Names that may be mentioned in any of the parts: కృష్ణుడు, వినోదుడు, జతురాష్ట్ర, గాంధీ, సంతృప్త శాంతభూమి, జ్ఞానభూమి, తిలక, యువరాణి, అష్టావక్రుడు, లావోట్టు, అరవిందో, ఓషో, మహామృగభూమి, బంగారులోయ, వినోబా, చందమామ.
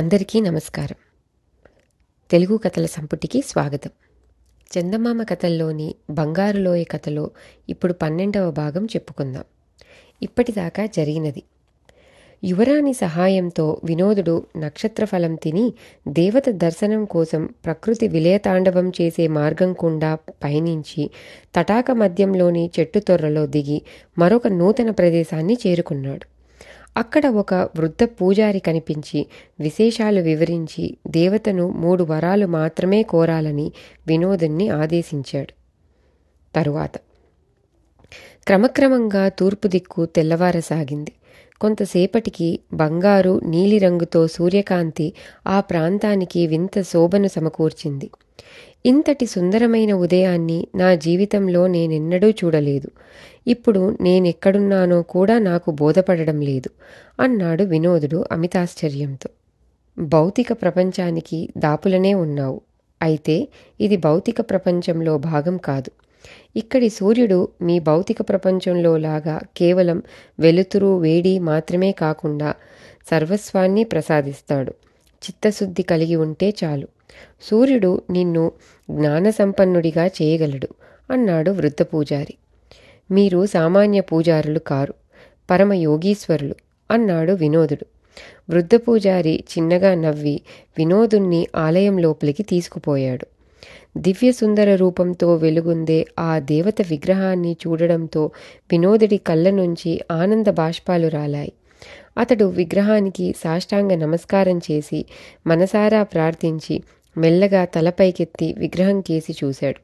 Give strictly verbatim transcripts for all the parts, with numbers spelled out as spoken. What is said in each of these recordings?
అందరికీ నమస్కారం. తెలుగు కథల సంపుటికి స్వాగతం. చందమామ కథల్లోని బంగారులోయ కథలో ఇప్పుడు పన్నెండవ భాగం చెప్పుకుందాం. ఇప్పటిదాకా జరిగినది. యువరాణి సహాయంతో వినోదుడు నక్షత్రఫలం తిని దేవత దర్శనం కోసం ప్రకృతి విలయతాండవం చేసే మార్గం గుండా పయనించి తటాక మధ్యంలోని చెట్టు తొర్రలో దిగి మరొక నూతన ప్రదేశాన్ని చేరుకున్నాడు. అక్కడ ఒక వృద్ధ పూజారి కనిపించి విశేషాలు వివరించి దేవతను మూడు వరాలు మాత్రమే కోరాలని వినోదుణ్ణి ఆదేశించాడు. తరువాత క్రమక్రమంగా తూర్పు దిక్కు తెల్లవారసాగింది. కొంతసేపటికి బంగారు నీలిరంగుతో సూర్యకాంతి ఆ ప్రాంతానికి వింత శోభను సమకూర్చింది. ఇంతటి సుందరమైన ఉదయాన్ని నా జీవితంలో నేనెన్నడూ చూడలేదు. ఇప్పుడు నేనెక్కడున్నానో కూడా నాకు బోధపడడం లేదు అన్నాడు వినోదుడు అమితాశ్చర్యంతో. భౌతిక ప్రపంచానికి దాపులనే ఉన్నావు. అయితే ఇది భౌతిక ప్రపంచంలో భాగం కాదు. ఇక్కడి సూర్యుడు మీ భౌతిక ప్రపంచంలో లాగా కేవలం వెలుతురు, వేడి మాత్రమే కాకుండా సర్వస్వాన్ని ప్రసాదిస్తాడు. చిత్తశుద్ధి కలిగి ఉంటే చాలు. సూర్యుడు నిన్ను జ్ఞానసంపన్నుడిగా చేయగలడు అన్నాడు వృద్ధ పూజారి. మీరు సామాన్య పూజారులు కారు, పరమ యోగీశ్వరులు అన్నాడు వినోదుడు. వృద్ధ పూజారి చిన్నగా నవ్వి వినోదుణ్ణి ఆలయం లోపలికి తీసుకుపోయాడు. దివ్య సుందర రూపంతో వెలుగుందే ఆ దేవత విగ్రహాన్ని చూడడంతో వినోదుడి కళ్ళ నుంచి ఆనంద బాష్పాలు రాలాయి. అతడు విగ్రహానికి సాష్టాంగ నమస్కారం చేసి మనసారా ప్రార్థించి మెల్లగా తలపైకెత్తి విగ్రహం కేసి చూశాడు.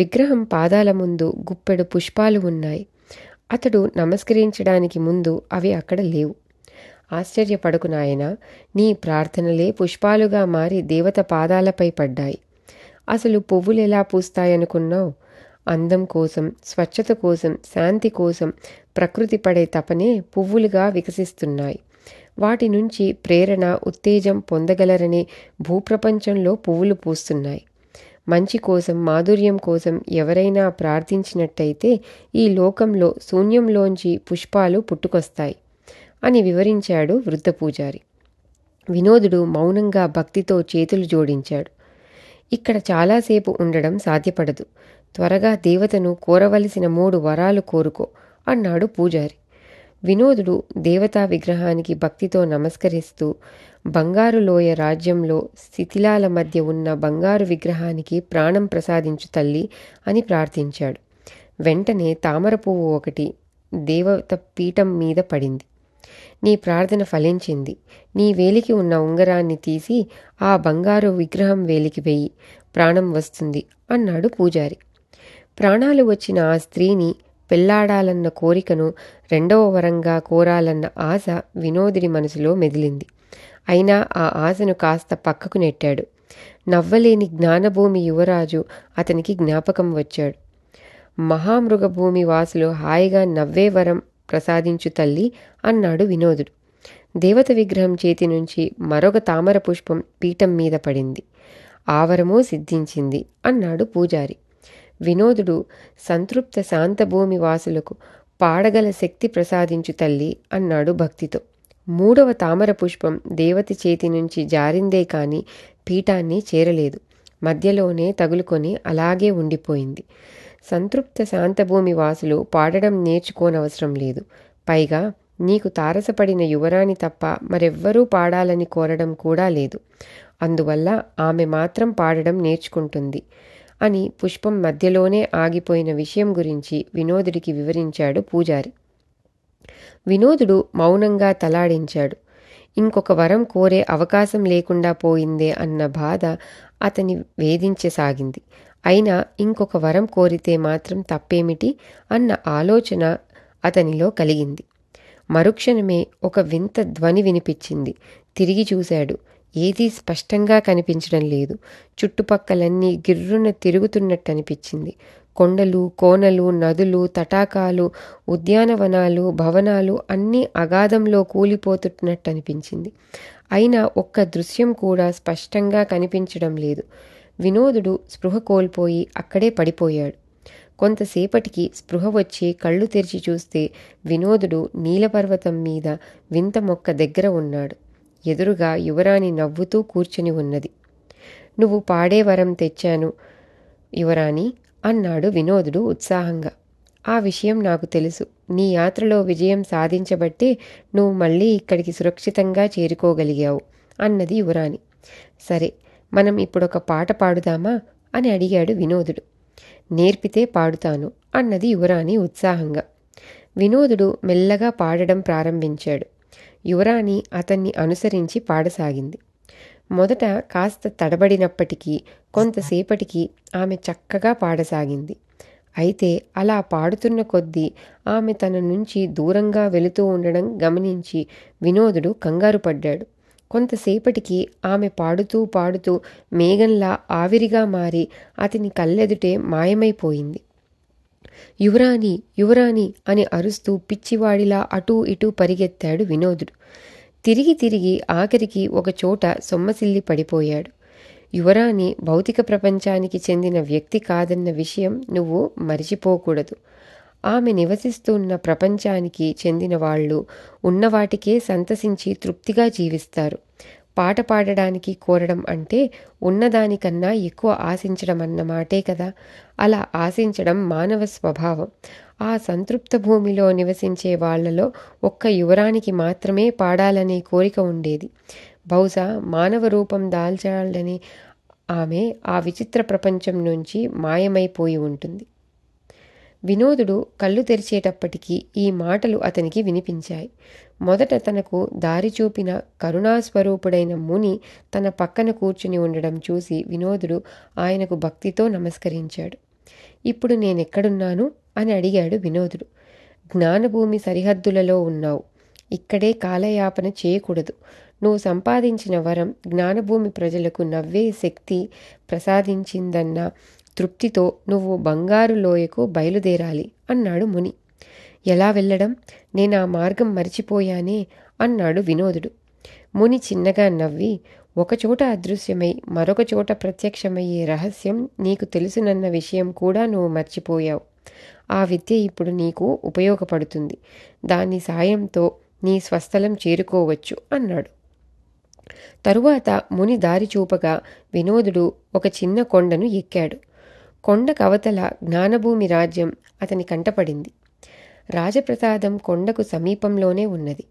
విగ్రహం పాదాల ముందు గుప్పెడు పుష్పాలు ఉన్నాయి. అతడు నమస్కరించడానికి ముందు అవి అక్కడ లేవు. ఆశ్చర్యపడకు నాయనా, నీ ప్రార్థనలే పుష్పాలుగా మారి దేవత పాదాలపై పడ్డాయి. అసలు పువ్వులెలా పూస్తాయనుకున్నావు? అందం కోసం, స్వచ్ఛత కోసం, శాంతి కోసం ప్రకృతి పడే తపనే పువ్వులుగా వికసిస్తున్నాయి. వాటి నుంచి ప్రేరణ, ఉత్తేజం పొందగలరనే భూప్రపంచంలో పువ్వులు పూస్తున్నాయి. మంచి కోసం, మాధుర్యం కోసం ఎవరైనా ప్రార్థించినట్టయితే ఈ లోకంలో శూన్యంలోంచి పుష్పాలు పుట్టుకొస్తాయి అని వివరించాడు వృద్ధ పూజారి. వినోదుడు మౌనంగా భక్తితో చేతులు జోడించాడు. ఇక్కడ చాలాసేపు ఉండడం సాధ్యపడదు. త్వరగా దేవతను కోరవలసిన మూడు వరాలు కోరుకో అన్నాడు పూజారి. వినోదుడు దేవతా విగ్రహానికి భక్తితో నమస్కరిస్తూ బంగారులోయ రాజ్యంలో శిథిలాల మధ్య ఉన్న బంగారు విగ్రహానికి ప్రాణం ప్రసాదించు తల్లి అని ప్రార్థించాడు. వెంటనే తామర పువ్వు ఒకటి దేవత పీఠం మీద పడింది. నీ ప్రార్థన ఫలించింది. నీ వేలికి ఉన్న ఉంగరాన్ని తీసి ఆ బంగారు విగ్రహం వేలికి వెయ్యి, ప్రాణం వస్తుంది అన్నాడు పూజారి. ప్రాణాలు వచ్చిన ఆ స్త్రీని పెళ్లాడాలన్న కోరికను రెండవ వరంగా కోరాలన్న ఆశ వినోదుడి మనసులో మెదిలింది. అయినా ఆ ఆశను కాస్త పక్కకు నెట్టాడు. నవ్వలేని జ్ఞానభూమి యువరాజు అతనికి జ్ఞాపకం వచ్చాడు. మహామృగభూమి వాసులు హాయిగా నవ్వే వరం ప్రసాదించు తల్లి అన్నాడు వినోదుడు. దేవత విగ్రహం చేతి నుంచి మరొక తామర పుష్పం పీఠం మీద పడింది. ఆవరమో సిద్ధించింది అన్నాడు పూజారి. వినోదుడు సంతృప్త శాంతభూమి వాసులకు పాడగల శక్తి ప్రసాదించు తల్లి అన్నాడు భక్తితో. మూడవ తామర పుష్పం దేవత చేతి నుంచి జారిందే కాని పీఠాన్ని చేరలేదు. మధ్యలోనే తగులుకొని అలాగే ఉండిపోయింది. సంతృప్త శాంతభూమి వాసులు పాడడం నేర్చుకోనవసరం లేదు. పైగా నీకు తారసపడిన యువరాణి తప్ప మరెవ్వరూ పాడాలని కోరడం కూడా లేదు. అందువల్ల ఆమె మాత్రం పాడడం నేర్చుకుంటుంది అని పుష్పం మధ్యలోనే ఆగిపోయిన విషయం గురించి వినోదుడికి వివరించాడు పూజారి. వినోదుడు మౌనంగా తలాడించాడు. ఇంకొక వరం కోరే అవకాశం లేకుండా పోయిందే అన్న బాధ అతని వేధించసాగింది. అయినా ఇంకొక వరం కోరితే మాత్రం తప్పేమిటి అన్న ఆలోచన అతనిలో కలిగింది. మరుక్షణమే ఒక వింత ధ్వని వినిపించింది. తిరిగి చూశాడు. ఏదీ స్పష్టంగా కనిపించడం లేదు. చుట్టుపక్కలన్నీ గిర్రున తిరుగుతున్నట్టు అనిపించింది. కొండలు, కోనలు, నదులు, తటాకాలు, ఉద్యానవనాలు, భవనాలు అన్నీ అగాధంలో కూలిపోతున్నట్టు అనిపించింది. అయినా ఒక్క దృశ్యం కూడా స్పష్టంగా కనిపించడం లేదు. వినోదుడు స్పృహ కోల్పోయి అక్కడే పడిపోయాడు. కొంతసేపటికి స్పృహ వచ్చి కళ్ళు తెరిచి చూస్తే వినోదుడు నీలపర్వతం మీద వింత మొక్క దగ్గర ఉన్నాడు. ఎదురుగా యువరాణి నవ్వుతూ కూర్చుని ఉన్నది. నువ్వు పాడే వరం తెచ్చాను యువరాణి అన్నాడు వినోదుడు ఉత్సాహంగా. ఆ విషయం నాకు తెలుసు. నీ యాత్రలో విజయం సాధించబట్టి నువ్వు మళ్ళీ ఇక్కడికి సురక్షితంగా చేరుకోగలిగావు అన్నది యువరాణి. సరే, మనం ఇప్పుడొక పాట పాడుదామా అని అడిగాడు వినోదుడు. నేర్పితే పాడుతాను అన్నది యువరాణి ఉత్సాహంగా. వినోదుడు మెల్లగా పాడడం ప్రారంభించాడు. యువరాణి అతన్ని అనుసరించి పాడసాగింది. మొదట కాస్త తడబడినప్పటికీ కొంతసేపటికి ఆమె చక్కగా పాడసాగింది. అయితే అలా పాడుతున్న కొద్దీ ఆమె తన నుంచి దూరంగా వెళుతూ ఉండడం గమనించి వినోదుడు కంగారు పడ్డాడు. కొంతసేపటికి ఆమె పాడుతూ పాడుతూ మేఘంలా ఆవిరిగా మారి అతని కళ్ళెదుటే మాయమైపోయింది. యువరాణి యువరాణి అని అరుస్తూ పిచ్చివాడిలా అటూ ఇటూ పరిగెత్తాడు వినోదుడు. తిరిగి తిరిగి ఆఖరికి ఒకచోట సొమ్మసిల్లి పడిపోయాడు. యువరాణి భౌతిక ప్రపంచానికి చెందిన వ్యక్తి కాదన్న విషయం నువ్వు మరిచిపోకూడదు. ఆమె నివసిస్తున్న ప్రపంచానికి చెందిన వాళ్ళు ఉన్నవాటికే సంతసించి తృప్తిగా జీవిస్తారు. పాట పాడడానికి కోరడం అంటే ఉన్నదానికన్నా ఎక్కువ ఆశించడం అన్నమాటే కదా. అలా ఆశించడం మానవ స్వభావం. ఆ సంతృప్త భూమిలో నివసించే వాళ్లలో ఒక్క యువరానికి మాత్రమే పాడాలనే కోరిక ఉండేది. బహుశా మానవ రూపం దాల్చాలని ఆమె ఆ విచిత్ర ప్రపంచం నుంచి మాయమైపోయి ఉంటుంది. వినోదుడు కళ్ళు తెరిచేటప్పటికీ ఈ మాటలు అతనికి వినిపించాయి. మొదట తనకు దారి చూపిన కరుణాస్వరూపుడైన ముని తన పక్కన కూర్చుని ఉండడం చూసి వినోదుడు ఆయనకు భక్తితో నమస్కరించాడు. ఇప్పుడు నేనెక్కడున్నాను అని అడిగాడు వినోదుడు. జ్ఞానభూమి సరిహద్దులలో ఉన్నావు. ఇక్కడే కాలయాపన చేయకూడదు. నువ్వు సంపాదించిన వరం జ్ఞానభూమి ప్రజలకు నవ్వే శక్తి ప్రసాదించిందన్న తృప్తితో నువ్వు బంగారులోయకు బయలుదేరాలి అన్నాడు ముని. ఎలా వెళ్ళడం? నేనా మార్గం మరిచిపోయానే అన్నాడు వినోదుడు. ముని చిన్నగా నవ్వి, ఒకచోట అదృశ్యమై మరొక చోట ప్రత్యక్షమయ్యే రహస్యం నీకు తెలుసునన్న విషయం కూడా నువ్వు మర్చిపోయావు. ఆ విద్య ఇప్పుడు నీకు ఉపయోగపడుతుంది. దాని సాయంతో నీ స్వస్థలం చేరుకోవచ్చు అన్నాడు. తరువాత ముని దారి చూపగా వినోదుడు ఒక చిన్న కొండను ఎక్కాడు. కొండ కవతల జ్ఞానభూమి రాజ్యం అతని కంటపడింది. రాజప్రసాదం కొండకు సమీపంలోనే ఉన్నది.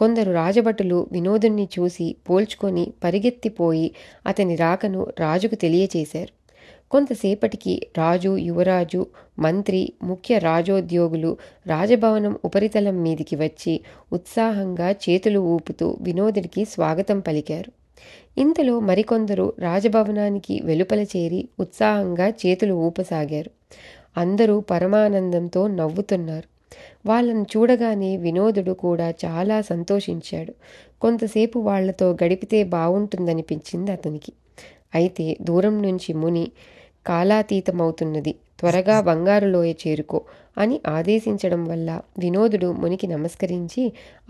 కొందరు రాజభటులు వినోదుణ్ణి చూసి పోల్చుకొని పరిగెత్తిపోయి అతని రాకను రాజుకు తెలియచేశారు. కొంతసేపటికి రాజు, యువరాజు, మంత్రి, ముఖ్య రాజోద్యోగులు రాజభవనం ఉపరితలం మీదికి వచ్చి ఉత్సాహంగా చేతులు ఊపుతూ వినోదుడికి స్వాగతం పలికారు. ఇంతలో మరికొందరు రాజభవనానికి వెలుపల చేరి ఉత్సాహంగా చేతులు ఊపసాగారు. అందరూ పరమానందంతో నవ్వుతున్నారు. వాళ్ళను చూడగానే వినోదుడు కూడా చాలా సంతోషించాడు. కొంతసేపు వాళ్లతో గడిపితే బావుంటుందనిపించింది అతనికి. అయితే దూరం నుంచి ముని, కాలాతీతమవుతున్నది, త్వరగా బంగారులోయ చేరుకో అని ఆదేశించడం వల్ల వినోదుడు మునికి నమస్కరించి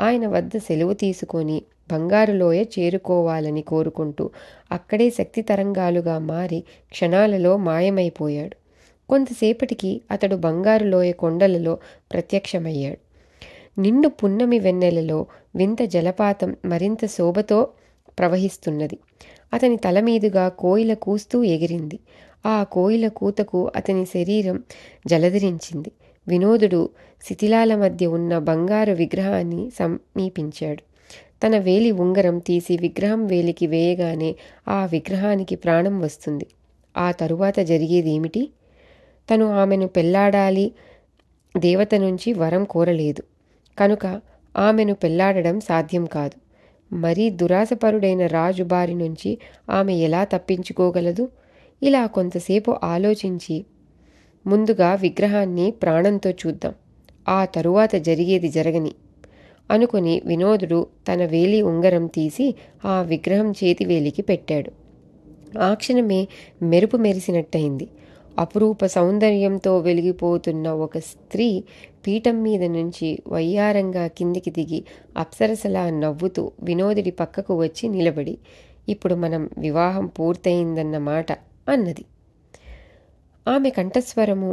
ఆయన వద్ద సెలవు తీసుకొని బంగారులోయ చేరుకోవాలని కోరుకుంటూ అక్కడే శక్తి తరంగాలుగా మారి క్షణాలలో మాయమైపోయాడు. కొంతసేపటికి అతడు బంగారులోయ కొండలలో ప్రత్యక్షమయ్యాడు. నిండు పున్నమి వెన్నెలలో వింత జలపాతం మరింత శోభతో ప్రవహిస్తున్నది. అతని తల మీదుగా కోయిల కూస్తూ ఎగిరింది. ఆ కోయిల కూతకు అతని శరీరం జలధరించింది. వినోదుడు శిథిలాల మధ్య ఉన్న బంగారు విగ్రహాన్ని సమీపించాడు. తన వేలి ఉంగరం తీసి విగ్రహం వేలికి వేయగానే ఆ విగ్రహానికి ప్రాణం వస్తుంది. ఆ తరువాత జరిగేదేమిటి? తను ఆమెను పెళ్లాడాలి. దేవత నుంచి వరం కోరలేదు కనుక ఆమెను పెళ్లాడడం సాధ్యం కాదు. మరీ దురాశపరుడైన రాజు బారి నుంచి ఆమె ఎలా తప్పించుకోగలదు? ఇలా కొంతసేపు ఆలోచించి, ముందుగా విగ్రహాన్ని ప్రాణంతో చూద్దాం, ఆ తరువాత జరిగేది జరగని అనుకుని వినోదుడు తన వేలి ఉంగరం తీసి ఆ విగ్రహం చేతివేలికి పెట్టాడు. ఆ క్షణమే మెరుపు మెరిసినట్టయింది. అపురూప సౌందర్యంతో వెలిగిపోతున్న ఒక స్త్రీ పీఠం మీద నుంచి వయ్యారంగా కిందికి దిగి అప్సరసలా నవ్వుతూ వినోదుడి పక్కకు వచ్చి నిలబడి, ఇప్పుడు మనం వివాహం పూర్తయిందన్న మాట అన్నది. ఆమె కంఠస్వరము,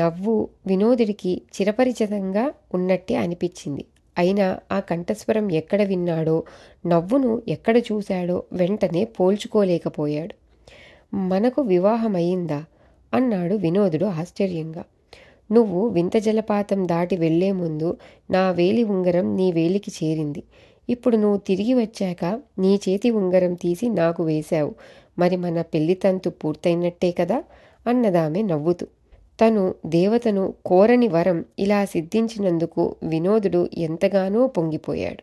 నవ్వు వినోదుడికి చిరపరిచితంగా ఉన్నట్టే అనిపించింది. అయినా ఆ కంఠస్వరం ఎక్కడ విన్నాడో, నవ్వును ఎక్కడ చూశాడో వెంటనే పోల్చుకోలేకపోయాడు. మనకు వివాహమయ్యిందా అన్నాడు వినోదుడు ఆశ్చర్యంగా. నువ్వు వింత జలపాతం దాటి వెళ్లే ముందు నా వేలి ఉంగరం నీ వేలికి చేరింది. ఇప్పుడు నువ్వు తిరిగి వచ్చాక నీ చేతి ఉంగరం తీసి నాకు వేశావు. మరి మన పెళ్లి తంతు పూర్తయినట్టే కదా అన్నదామె నవ్వుతూ. తను దేవతను కోరని వరం ఇలా సిద్ధించినందుకు వినోదుడు ఎంతగానో పొంగిపోయాడు.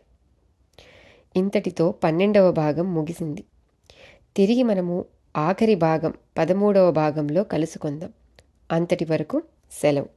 ఇంతటితో పన్నెండవ భాగం ముగిసింది. తిరిగి మనము ఆఖరి భాగం పదమూడవ భాగంలో కలుసుకుందాం. అంతటి వరకు సెలవు.